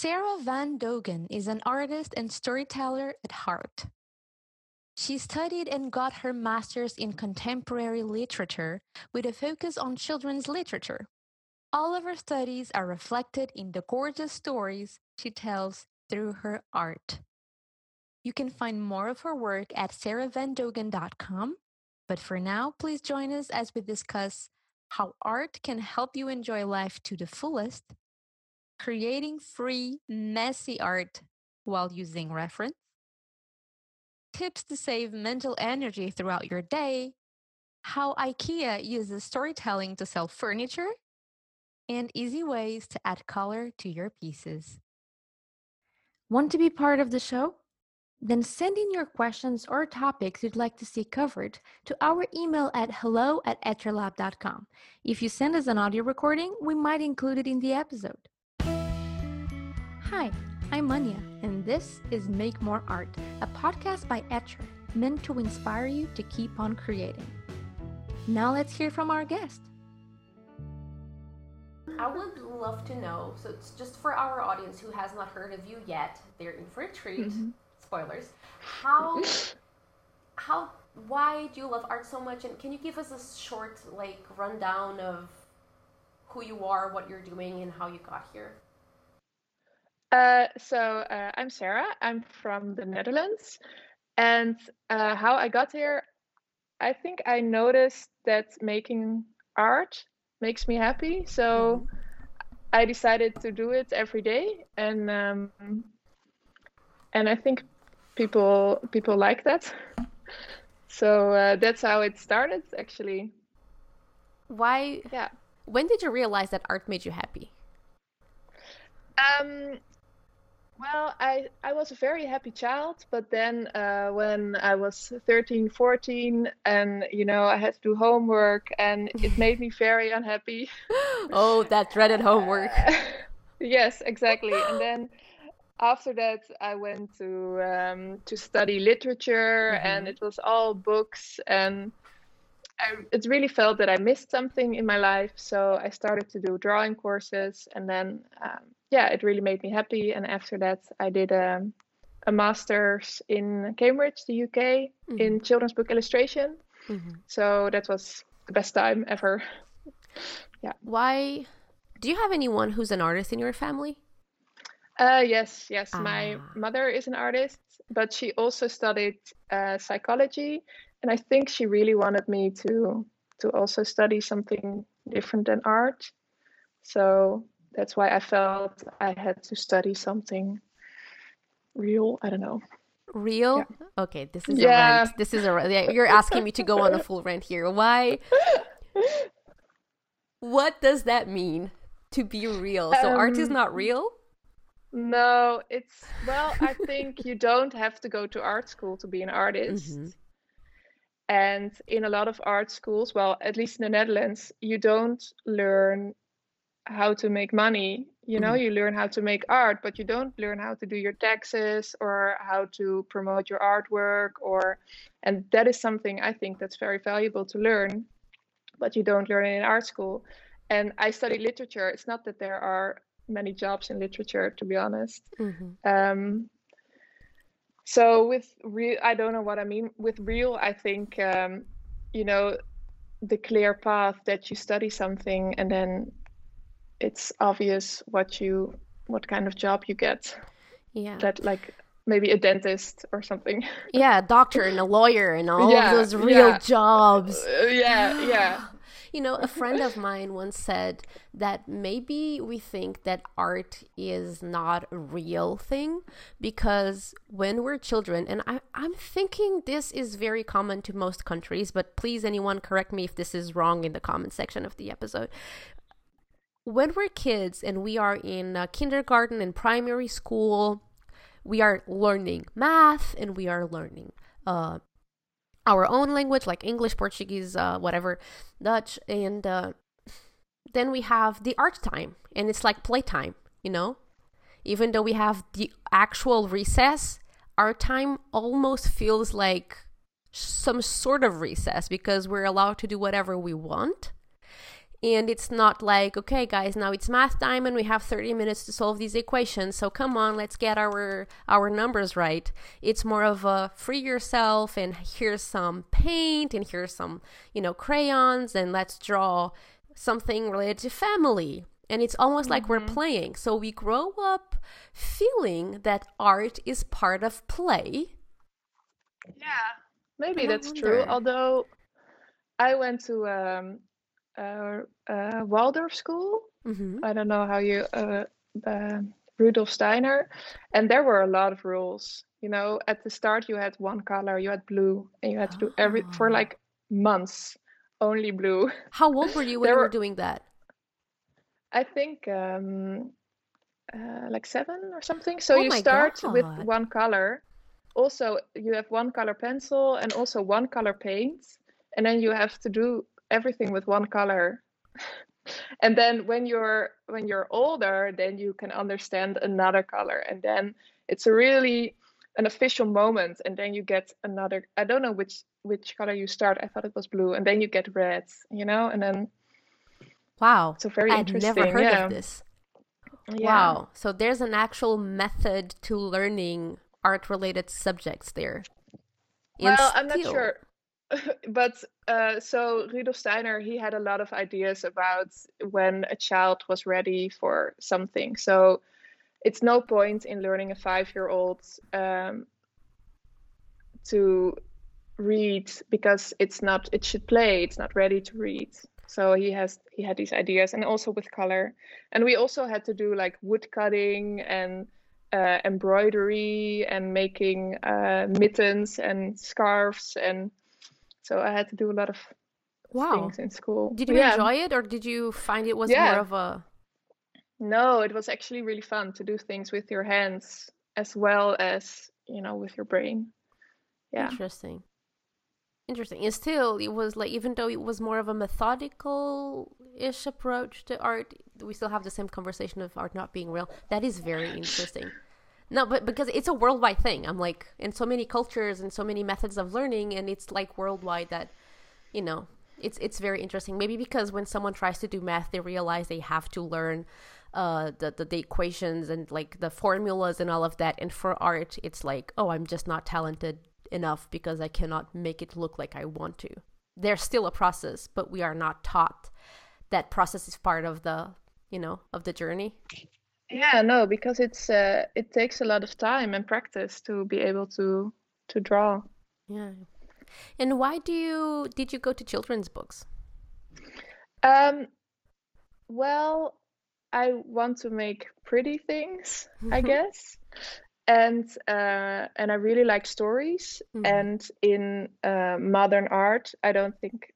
Sarah van Dongen is an artist and storyteller at heart. She studied and got her master's in contemporary literature with a focus on children's literature. All of her studies are reflected in the gorgeous stories she tells through her art. You can find more of her work at sarahvandongen.com. But for now, please join us as we discuss how art can help you enjoy life to the fullest, creating free, messy art while using reference, tips to save mental energy throughout your day, how IKEA uses storytelling to sell furniture, and easy ways to add color to your pieces. Want to be part of the show? Then send in your questions or topics you'd like to see covered to our email at hello@etcherlab.com. If you send us an audio recording, we might include it in the episode. Hi, I'm Anya, and this is Make More Art, a podcast by Etcher, meant to inspire you to keep on creating. Now let's hear from our guest. I would love to know, so it's just for our audience who has not heard of you yet, they're in for a treat. Mm-hmm. Spoilers. Why do you love art so much? And can you give us a short, rundown of who you are, what you're doing, and how you got here? So I'm Sarah. I'm from the Netherlands. And how I got here, I think I noticed that making art makes me happy. So I decided to do it every day. And I think people like that. So that's how it started, actually. Why? Yeah. When did you realize that art made you happy? Well, I was a very happy child, but then when I was 13, 14, and, I had to do homework, and it made me very unhappy. Oh, that dreaded homework. Yes, exactly. And then after that, I went to study literature, mm-hmm. and it was all books, and it really felt that I missed something in my life. So I started to do drawing courses, and then it really made me happy. And after that, I did a master's in Cambridge, the UK, mm-hmm. in children's book illustration. Mm-hmm. So that was the best time ever. Yeah. Why? Do you have anyone who's an artist in your family? Yes. My mother is an artist, but she also studied psychology, and I think she really wanted me to also study something different than art. So that's why I felt I had to study something real. I don't know. Real? Yeah. Okay, this is a rant. You're asking me to go on a full rant here. Why? What does that mean, to be real? So art is not real? No, I think you don't have to go to art school to be an artist. Mm-hmm. And in a lot of art schools, at least in the Netherlands, you don't learn how to make money. Mm-hmm. You learn how to make art, but you don't learn how to do your taxes or how to promote your artwork. And that is something I think that's very valuable to learn, but you don't learn it in art school. And I studied literature. It's not that there are many jobs in literature, to be honest. Mm-hmm. So with real, I don't know what I mean with real. I think the clear path that you study something and then it's obvious what kind of job you get. Yeah, that maybe a dentist or something. Yeah, a doctor and a lawyer and all of those real jobs. Yeah. A friend of mine once said that maybe we think that art is not a real thing because when we're children, and I'm thinking this is very common to most countries, but please anyone correct me if this is wrong in the comment section of the episode. When we're kids and we are in kindergarten and primary school, we are learning math and we are learning our own language, like English, Portuguese, whatever, Dutch. And then we have the art time, and it's like playtime, Even though we have the actual recess, art time almost feels like some sort of recess because we're allowed to do whatever we want. And it's not like, okay, guys, now it's math time and we have 30 minutes to solve these equations. So come on, let's get our numbers right. It's more of a free yourself, and here's some paint and here's some, you know, crayons, and let's draw something related to family. And it's almost like we're playing. So we grow up feeling that art is part of play. Yeah, maybe that's true. Although I went to... Waldorf school. Mm-hmm. I don't know how you Rudolf Steiner, and there were a lot of rules. You know, at the start you had one color, you had blue, and you had to do every for like months only blue. How old were you when you were doing that? I think like 7 or something. So you start with one color. Also, you have one color pencil and also one color paint, and then you have to do everything with one color. And then when you're older, then you can understand another color, and then it's a really an official moment, and then you get another, I don't know which color you start. I thought it was blue, and then you get red, you know, and then wow, so very interesting. I'd never heard of this. Yeah. Wow, so there's an actual method to learning art related subjects there. Well, I'm not sure. But so Rudolf Steiner, he had a lot of ideas about when a child was ready for something. So it's no point in learning a 5-year-old to read, because it should play. It's not ready to read. So he had these ideas, and also with color. And we also had to do like wood cutting and embroidery and making mittens and scarves, and so I had to do a lot of things in school. Did you enjoy it, or did you find it was more of a... No, it was actually really fun to do things with your hands as well as, you know, with your brain. Yeah. Interesting. And still, it was like, even though it was more of a methodical-ish approach to art, we still have the same conversation of art not being real. That is very interesting. No, but because it's a worldwide thing. I'm like, in so many cultures and so many methods of learning, and it's like worldwide that, you know, it's very interesting. Maybe because when someone tries to do math, they realize they have to learn the equations and like the formulas and all of that. And for art, it's like, oh, I'm just not talented enough because I cannot make it look like I want to. There's still a process, but we are not taught that process is part of the, you know, of the journey. Yeah, no, because it's it takes a lot of time and practice to be able to draw. Yeah. And why did you go to children's books? Well, I want to make pretty things, I guess. And I really like stories. Mm-hmm. And in modern art, I don't think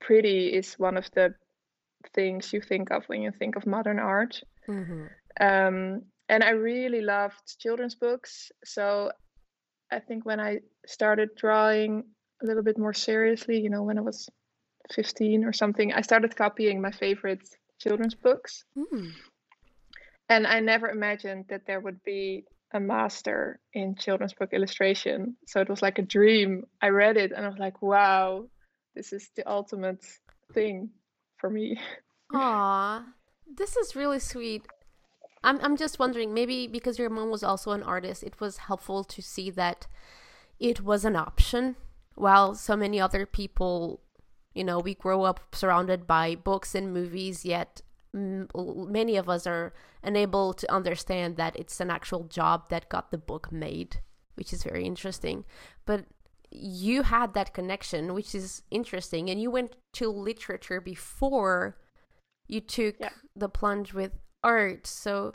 pretty is one of the things you think of when you think of modern art. Mm-hmm. And I really loved children's books, so I think when I started drawing a little bit more seriously, you know, when I was 15 or something, I started copying my favorite children's books. Mm. And I never imagined that there would be a master in children's book illustration, so it was like a dream. I read it and I was like, wow, this is the ultimate thing for me. Aw, this is really sweet. I'm just wondering, maybe because your mom was also an artist, it was helpful to see that it was an option, while so many other people, you know, we grow up surrounded by books and movies, yet many of us are unable to understand that it's an actual job that got the book made, which is very interesting. But you had that connection, which is interesting, and you went to literature before you took the plunge with art. So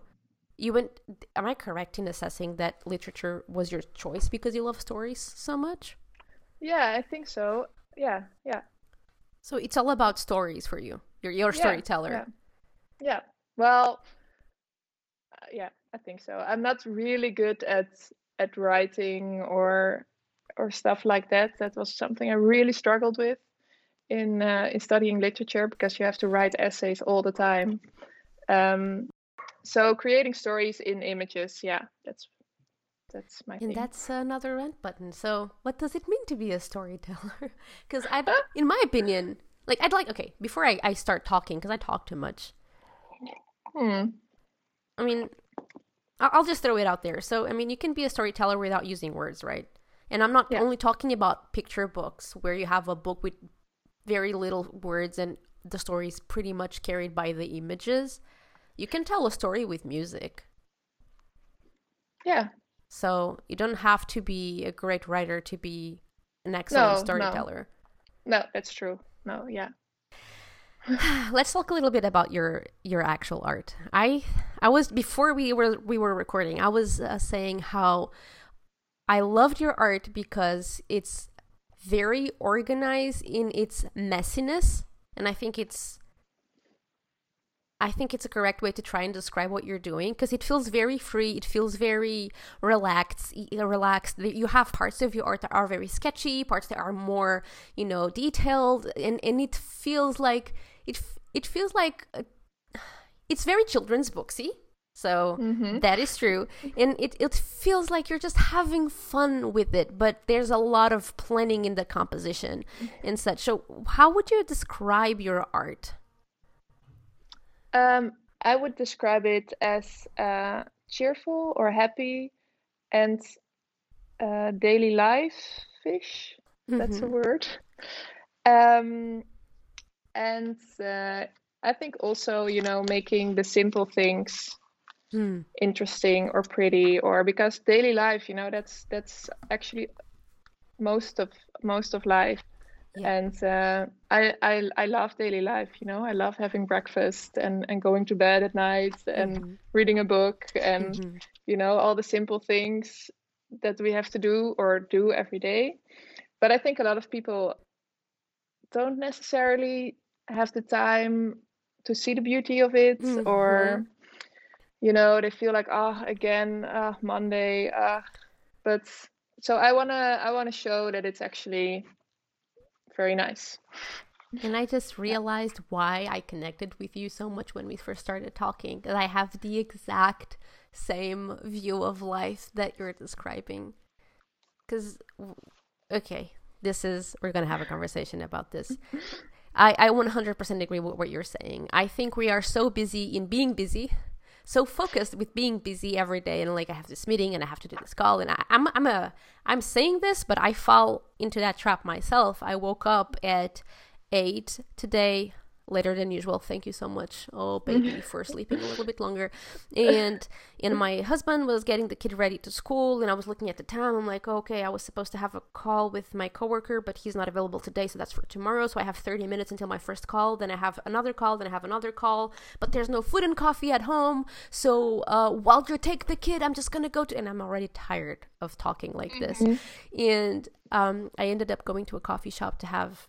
you went, am I correct in assessing that literature was your choice because you love stories so much? Yeah, I think so. Yeah. So it's all about stories for you. You're a storyteller. Yeah. Well, yeah, I think so. I'm not really good at writing or stuff like that. That was something I really struggled with in studying literature, because you have to write essays all the time. So creating stories in images, that's my thing. And that's another rant button. So what does it mean to be a storyteller? Because in my opinion, Like, I'd like, okay, before I start talking, because I talk too much. I mean, I'll just throw it out there. So, I mean, you can be a storyteller without using words, right? And I'm not only talking about picture books, where you have a book with very little words and the story is pretty much carried by the images. You can tell a story with music. Yeah. So you don't have to be a great writer to be an excellent storyteller. No, that's true. No, yeah. Let's talk a little bit about your actual art. I was, before we were recording, I was saying how I loved your art because it's very organized in its messiness, and I think it's a correct way to try and describe what you're doing, because it feels very free, it feels very relaxed. You have parts of your art that are very sketchy, parts that are more, you know, detailed, and it feels like it's very children's booksy. So that is true. And it feels like you're just having fun with it, but there's a lot of planning in the composition and such. So how would you describe your art? I would describe it as cheerful or happy and daily life-ish. That's a word. And I think also, you know, making the simple things interesting or pretty, or because daily life, you know, that's actually most of life. Yeah. And I love daily life, you know. I love having breakfast and going to bed at night and reading a book and you know, all the simple things that we have to do or do every day. But I think a lot of people don't necessarily have the time to see the beauty of it, or you know, they feel like, Monday. But so I wanna show that it's actually very nice. And I just realized why I connected with you so much when we first started talking, because I have the exact same view of life that you're describing. Because, okay, we're going to have a conversation about this. I 100% agree with what you're saying. I think we are so busy in being busy, so focused with being busy every day, and like, I have this meeting and I have to do this call, and I'm saying this, but I fall into that trap myself. I woke up at 8 today, later than usual. Thank you so much, oh baby, for sleeping a little bit longer. And my husband was getting the kid ready to school, and I was looking at the time. I'm like, okay, I was supposed to have a call with my coworker, but he's not available today, so that's for tomorrow. So I have 30 minutes until my first call. Then I have another call. Then I have another call. But there's no food and coffee at home. So while you take the kid, I'm just gonna go to. And I'm already tired of talking like this. And I ended up going to a coffee shop to have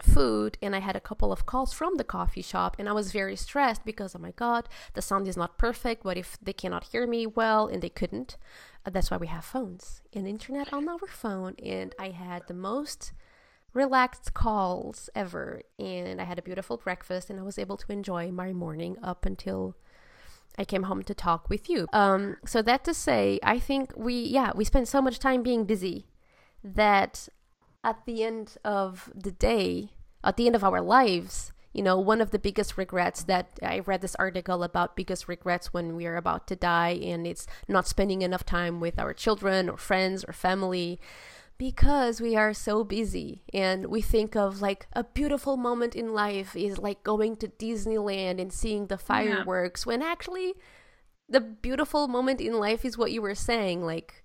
food, and I had a couple of calls from the coffee shop, and I was very stressed because, oh my god, the sound is not perfect. What if they cannot hear me well? And they couldn't. That's why we have phones and internet on our phone. And I had the most relaxed calls ever, and I had a beautiful breakfast, and I was able to enjoy my morning up until I came home to talk with you. So that to say, I think we spend so much time being busy that at the end of the day, at the end of our lives, you know, one of the biggest regrets that I read this article about, biggest regrets when we are about to die, and it's not spending enough time with our children or friends or family, because we are so busy. And we think of like a beautiful moment in life is like going to Disneyland and seeing the fireworks, when actually the beautiful moment in life is what you were saying, like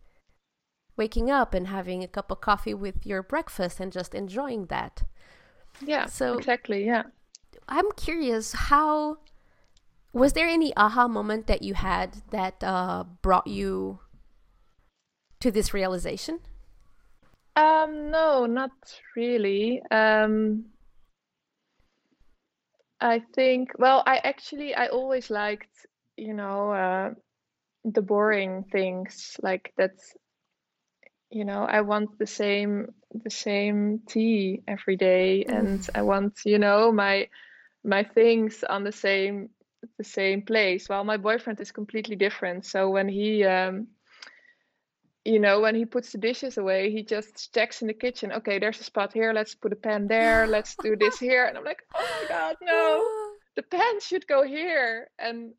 waking up and having a cup of coffee with your breakfast and just enjoying that. Yeah, so exactly, yeah. I'm curious, was there any aha moment that you had that brought you to this realization? No, not really. I always liked, you know, the boring things, like that's, you know, I want the same tea every day, and I want, you know, my things on the same place. Well, my boyfriend is completely different. So when he you know, when he puts the dishes away, he just checks in the kitchen. Okay, there's a spot here. Let's put a pan there. Let's do this here. And I'm like, oh my God, no. The pan should go here. And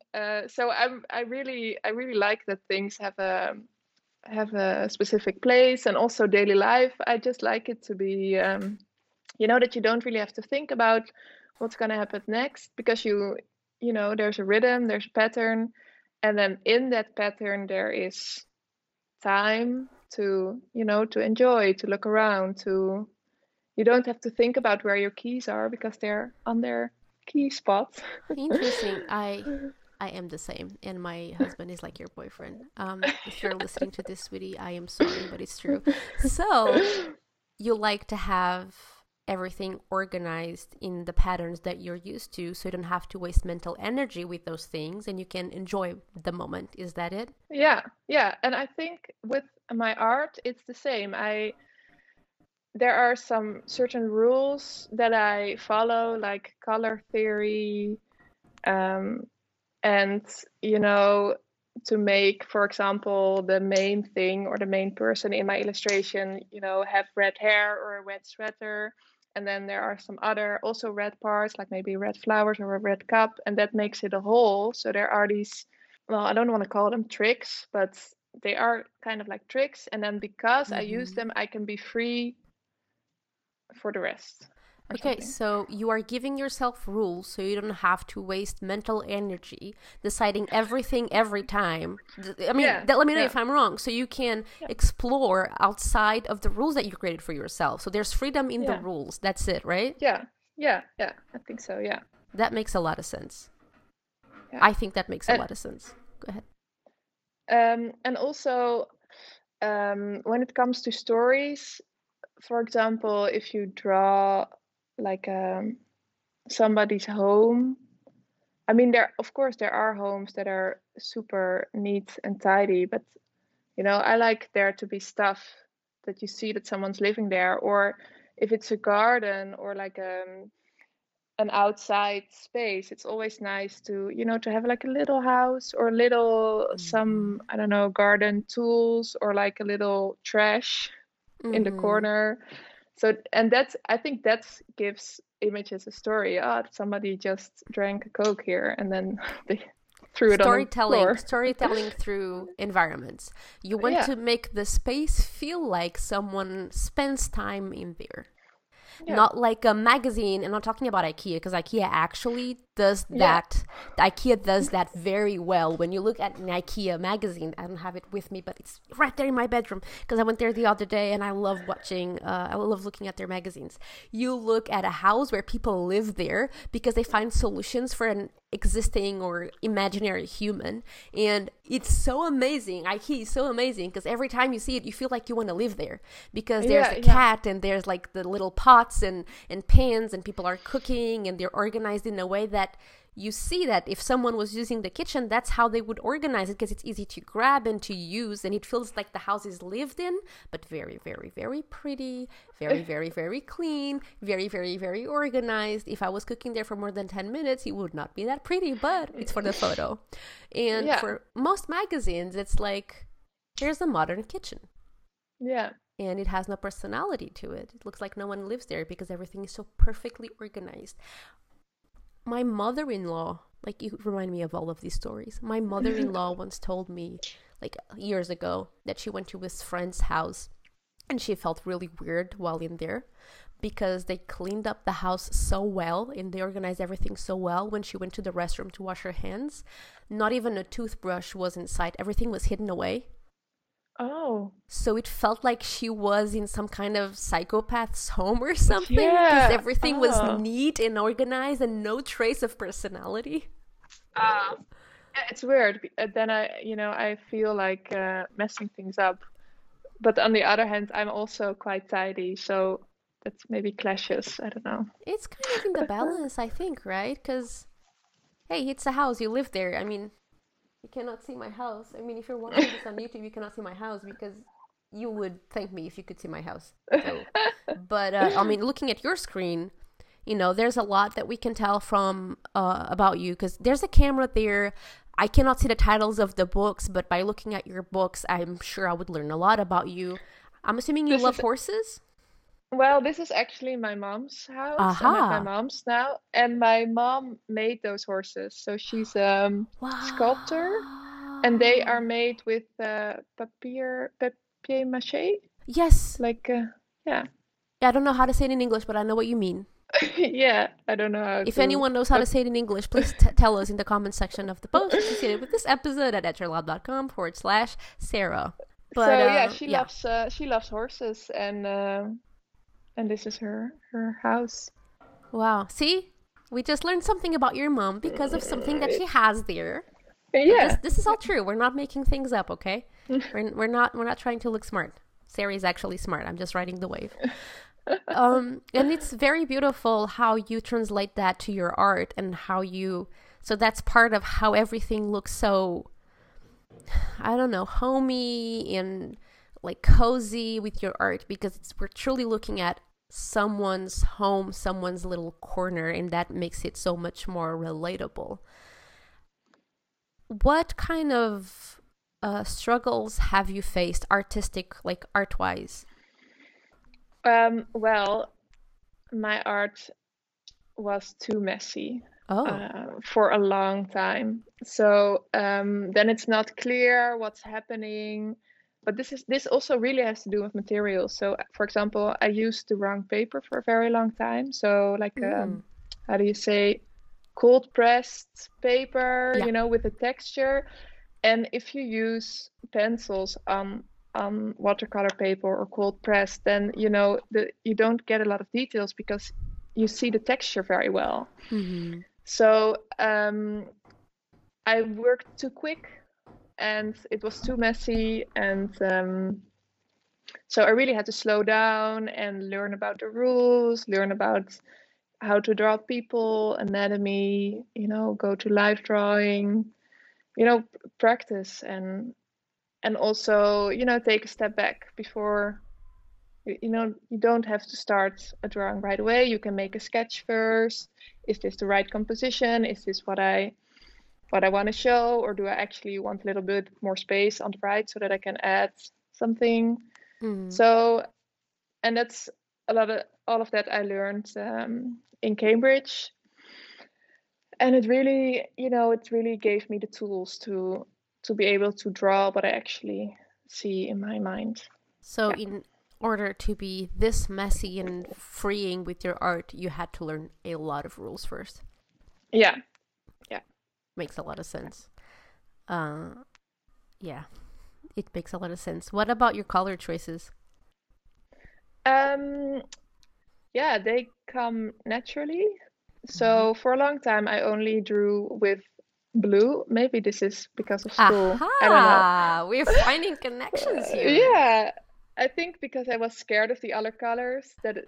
so I really like that things have a specific place, and also daily life. I just like it to be, you know, that you don't really have to think about what's going to happen next, because you know, there's a rhythm, there's a pattern, and then in that pattern there is time to, you know, to enjoy, to look around, to, you don't have to think about where your keys are because they're on their key spot. Interesting. I am the same, and my husband is like your boyfriend. If you're listening to this, sweetie, I am sorry, but it's true. So you like to have everything organized in the patterns that you're used to, so you don't have to waste mental energy with those things, and you can enjoy the moment. Is that it? Yeah. And I think with my art, it's the same. There are some certain rules that I follow, like color theory, and, you know, to make, for example, the main thing or the main person in my illustration, you know, have red hair or a red sweater. And then there are some other also red parts, like maybe red flowers or a red cup. And that makes it a whole. So there are these, well, I don't want to call them tricks, but they are kind of like tricks. And then because I use them, I can be free for the rest. Okay, so you are giving yourself rules so you don't have to waste mental energy deciding everything every time. I mean, let me know if I'm wrong. So you can explore outside of the rules that you created for yourself. So there's freedom in the rules. That's it, right? Yeah. I think so, yeah. That makes a lot of sense. Yeah. I think that makes a lot of sense. Go ahead. And also, when it comes to stories, for example, if you draw like somebody's home, I mean, there are homes that are super neat and tidy, but you know, I like there to be stuff that you see that someone's living there, or if it's a garden or like an outside space, it's always nice to, you know, to have like a little house or little some, I don't know, garden tools or like a little trash in the corner. So, and I think that gives images a story. Somebody just drank a Coke here, and then they threw it on the floor. Storytelling through environments. You want to make the space feel like someone spends time in there. Yeah. Not like a magazine, and I'm talking about IKEA, because IKEA actually does that. IKEA does that very well. When you look at an IKEA magazine, I don't have it with me, but it's right there in my bedroom because I went there the other day, and I love watching, I love looking at their magazines. You look at a house where people live there because they find solutions for an existing or imaginary human, and it's so amazing. IKEA is so amazing because every time you see it, you feel like you want to live there, because there's a cat and there's like the little pots and pans, and people are cooking, and they're organized in a way that you see that if someone was using the kitchen, that's how they would organize it, because it's easy to grab and to use, and it feels like the house is lived in, but very, very, very pretty, very, very, very clean, very, very, very organized. If I was cooking there for more than 10 minutes, it would not be that pretty, but it's for the photo. And for most magazines, it's like, here's a modern kitchen. Yeah. And it has no personality to it. It looks like no one lives there because everything is so perfectly organized. My mother-in-law, like, you remind me of all of these stories. My mother-in-law once told me, like, years ago, that she went to this friend's house and she felt really weird while in there because they cleaned up the house so well and they organized everything so well. When she went to the restroom to wash her hands, not even a toothbrush was inside. Everything was hidden away. Oh. So it felt like she was in some kind of psychopath's home or something, because everything was neat and organized and no trace of personality. It's weird. Then I feel like messing things up. But on the other hand, I'm also quite tidy, so that maybe clashes. I don't know. It's kind of in the balance, I think, right? Because, hey, it's a house. You live there. I mean, you cannot see my house. I mean, if you're watching this on YouTube, you cannot see my house, because you would thank me if you could see my house. So, but I mean, looking at your screen, you know, there's a lot that we can tell from about you, because there's a camera there. I cannot see the titles of the books, but by looking at your books, I'm sure I would learn a lot about you. I'm assuming you love horses? Well, this is actually my mom's house. Uh-huh. I'm at my mom's now. And my mom made those horses. So she's a sculptor. And they are made with papier-mâché. Yes. Like, yeah. I don't know how to say it in English, but I know what you mean. Yeah, I don't know how to. If anyone knows how to say it in English, please tell us in the comment section of the post associated with this episode at etcherlab.com/Sarah. But, so yeah, she loves horses, and this is her house. Wow! See, we just learned something about your mom because of something that she has there. Yeah, this is all true. We're not making things up, okay? We're not trying to look smart. Sarah is actually smart. I'm just riding the wave. And it's very beautiful how you translate that to your art and how you, so that's part of how everything looks so, I don't know, homey and like cozy with your art, because we're truly looking at someone's home, someone's little corner, and that makes it so much more relatable. What kind of struggles have you faced art-wise? Well, my art was too messy for a long time. So then it's not clear what's happening. But this also really has to do with materials. So, for example, I used the wrong paper for a very long time. So, like, how do you say, cold pressed paper, yeah, you know, with a texture. And if you use pencils on watercolor paper or cold press, then you know you don't get a lot of details because you see the texture very well. Mm-hmm. So I worked too quick and it was too messy, and so I really had to slow down and learn about the rules, learn about how to draw people, anatomy, you know, go to live drawing, you know, practice and also, you know, take a step back before, you know, you don't have to start a drawing right away. You can make a sketch first. Is this the right composition? Is this what I want to show? Or do I actually want a little bit more space on the right so that I can add something? Mm-hmm. So, and that's all of that I learned in Cambridge. And it really, you know, it really gave me the tools to be able to draw what I actually see in my mind. So yeah, in order to be this messy and freeing with your art, you had to learn a lot of rules first. Yeah. Yeah. Makes a lot of sense. Yeah, it makes a lot of sense. What about your color choices? Yeah, they come naturally. So for a long time, I only drew with blue. Maybe this is because of school. Aha, I don't know. We're finding connections here. Yeah, I think because I was scared of the other colors, I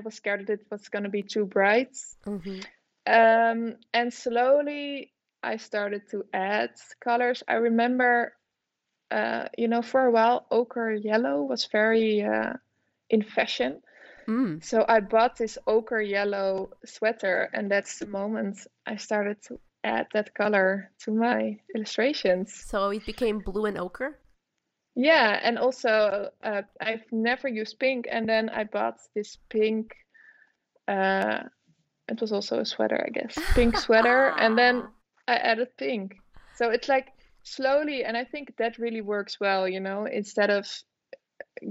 was scared that it was going to be too bright. Mm-hmm. And slowly I started to add colors. I remember, you know, for a while, ochre yellow was very in fashion. Mm. So I bought this ochre yellow sweater, and that's the moment I started to add that color to my illustrations. So it became blue and ochre? Yeah, and also I've never used pink, and then I bought this pink, it was also a sweater, I guess, pink sweater, and then I added pink. So it's like slowly, and I think that really works well, you know, instead of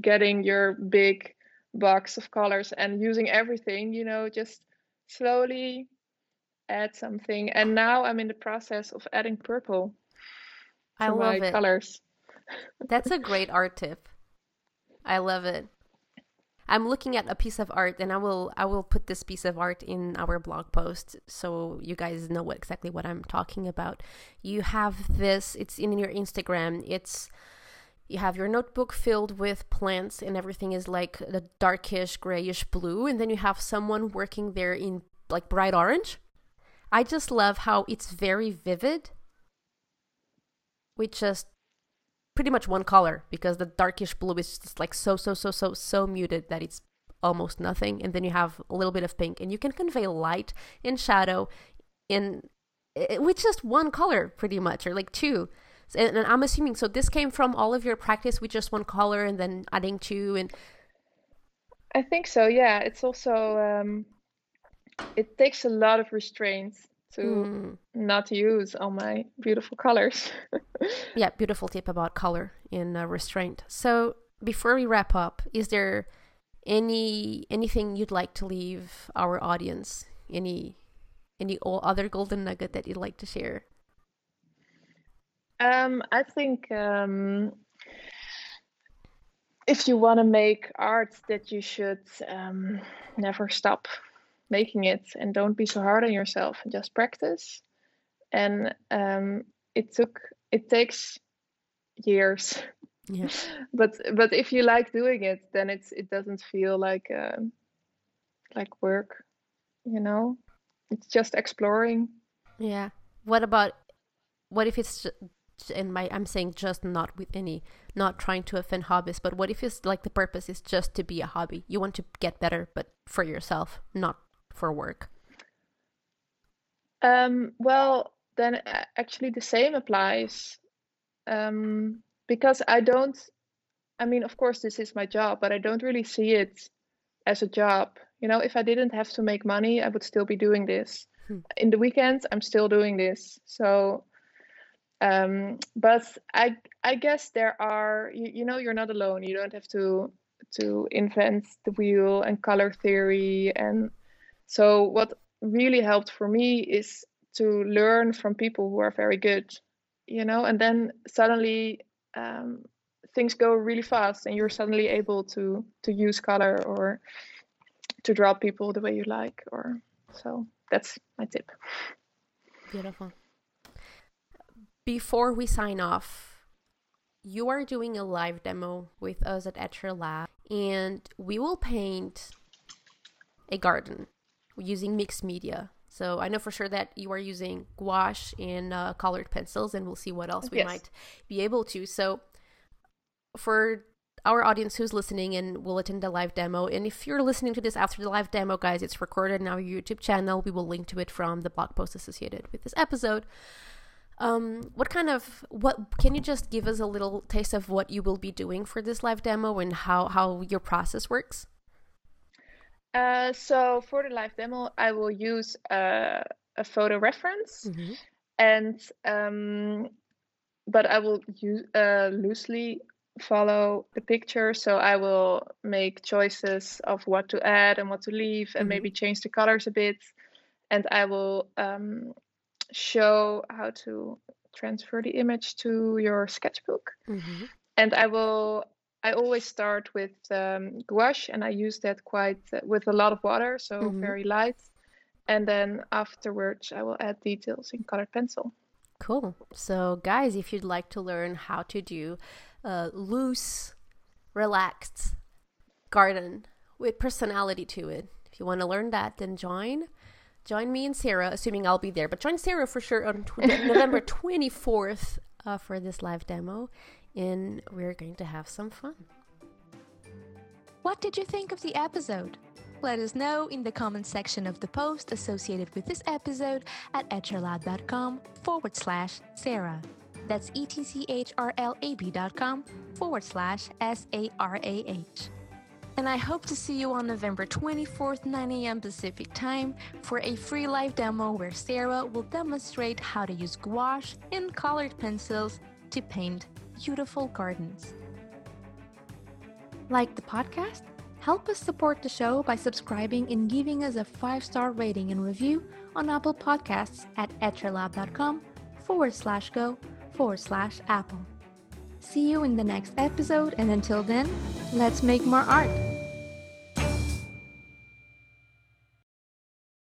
getting your big box of colors and using everything, you know, just slowly add something. And now I'm in the process of adding purple to my colors. That's a great art tip. I love it. I'm looking at a piece of art, and I will put this piece of art in our blog post so you guys know exactly what I'm talking about. You have this, it's in your Instagram, you have your notebook filled with plants, and everything is like the darkish grayish blue, and then you have someone working there in like bright orange. I just love how it's very vivid with just pretty much one color, because the darkish blue is just like so muted that it's almost nothing. And then you have a little bit of pink, and you can convey light and shadow in with just one color pretty much, or like two. And I'm assuming, so this came from all of your practice with just one color and then adding two and... I think so, yeah. It's also, it takes a lot of restraints to not use all my beautiful colors. Yeah, beautiful tip about color in restraint. So before we wrap up, is there anything you'd like to leave our audience? Any other golden nugget that you'd like to share? I think if you want to make art, that you should never stop making it, and don't be so hard on yourself, and just practice. And it takes years. Yeah. But if you like doing it, then it doesn't feel like work, you know. It's just exploring. Yeah. What if it's I'm saying just not trying to offend hobbies, but what if it's like the purpose is just to be a hobby? You want to get better, but for yourself, not for work. Well, then actually the same applies, because of course this is my job, but I don't really see it as a job. You know, if I didn't have to make money, I would still be doing this. In the weekends, I'm still doing this. So, but I guess there are, you're not alone. You don't have to invent the wheel and color theory. And so what really helped for me is to learn from people who are very good, you know, and then suddenly things go really fast and you're suddenly able to use color or to draw people the way you like, or so. That's my tip. Beautiful. Before we sign off, you are doing a live demo with us at Etcher Lab, and we will paint a garden using mixed media. So I know for sure that you are using gouache and colored pencils, and we'll see what else we might be able to. So for our audience who's listening and will attend the live demo, and if you're listening to this after the live demo, guys, it's recorded on our YouTube channel. We will link to it from the blog post associated with this episode. What can you just give us a little taste of what you will be doing for this live demo and how your process works? So for the live demo, I will use a photo reference, and but I will use loosely follow the picture, so I will make choices of what to add and what to leave, and maybe change the colors a bit, and I will show how to transfer the image to your sketchbook, and I always start with gouache, and I use that quite with a lot of water, so very light, and then afterwards I will add details in colored pencil. Cool. So guys, if you'd like to learn how to do loose, relaxed garden with personality to it, if you want to learn that, then join me and Sarah, assuming I'll be there, but join Sarah for sure on November 24th for this live demo, and we're going to have some fun. What did you think of the episode? Let us know in the comment section of the post associated with this episode at etcherlab.com/Sarah. That's etcherlab.com/SARAH. And I hope to see you on November 24th, 9 a.m. Pacific time for a free live demo where Sarah will demonstrate how to use gouache and colored pencils to paint beautiful gardens. Like the podcast? Help us support the show by subscribing and giving us a 5-star rating and review on Apple Podcasts at etcherlab.com/go/Apple. See you in the next episode, and until then, let's make more art.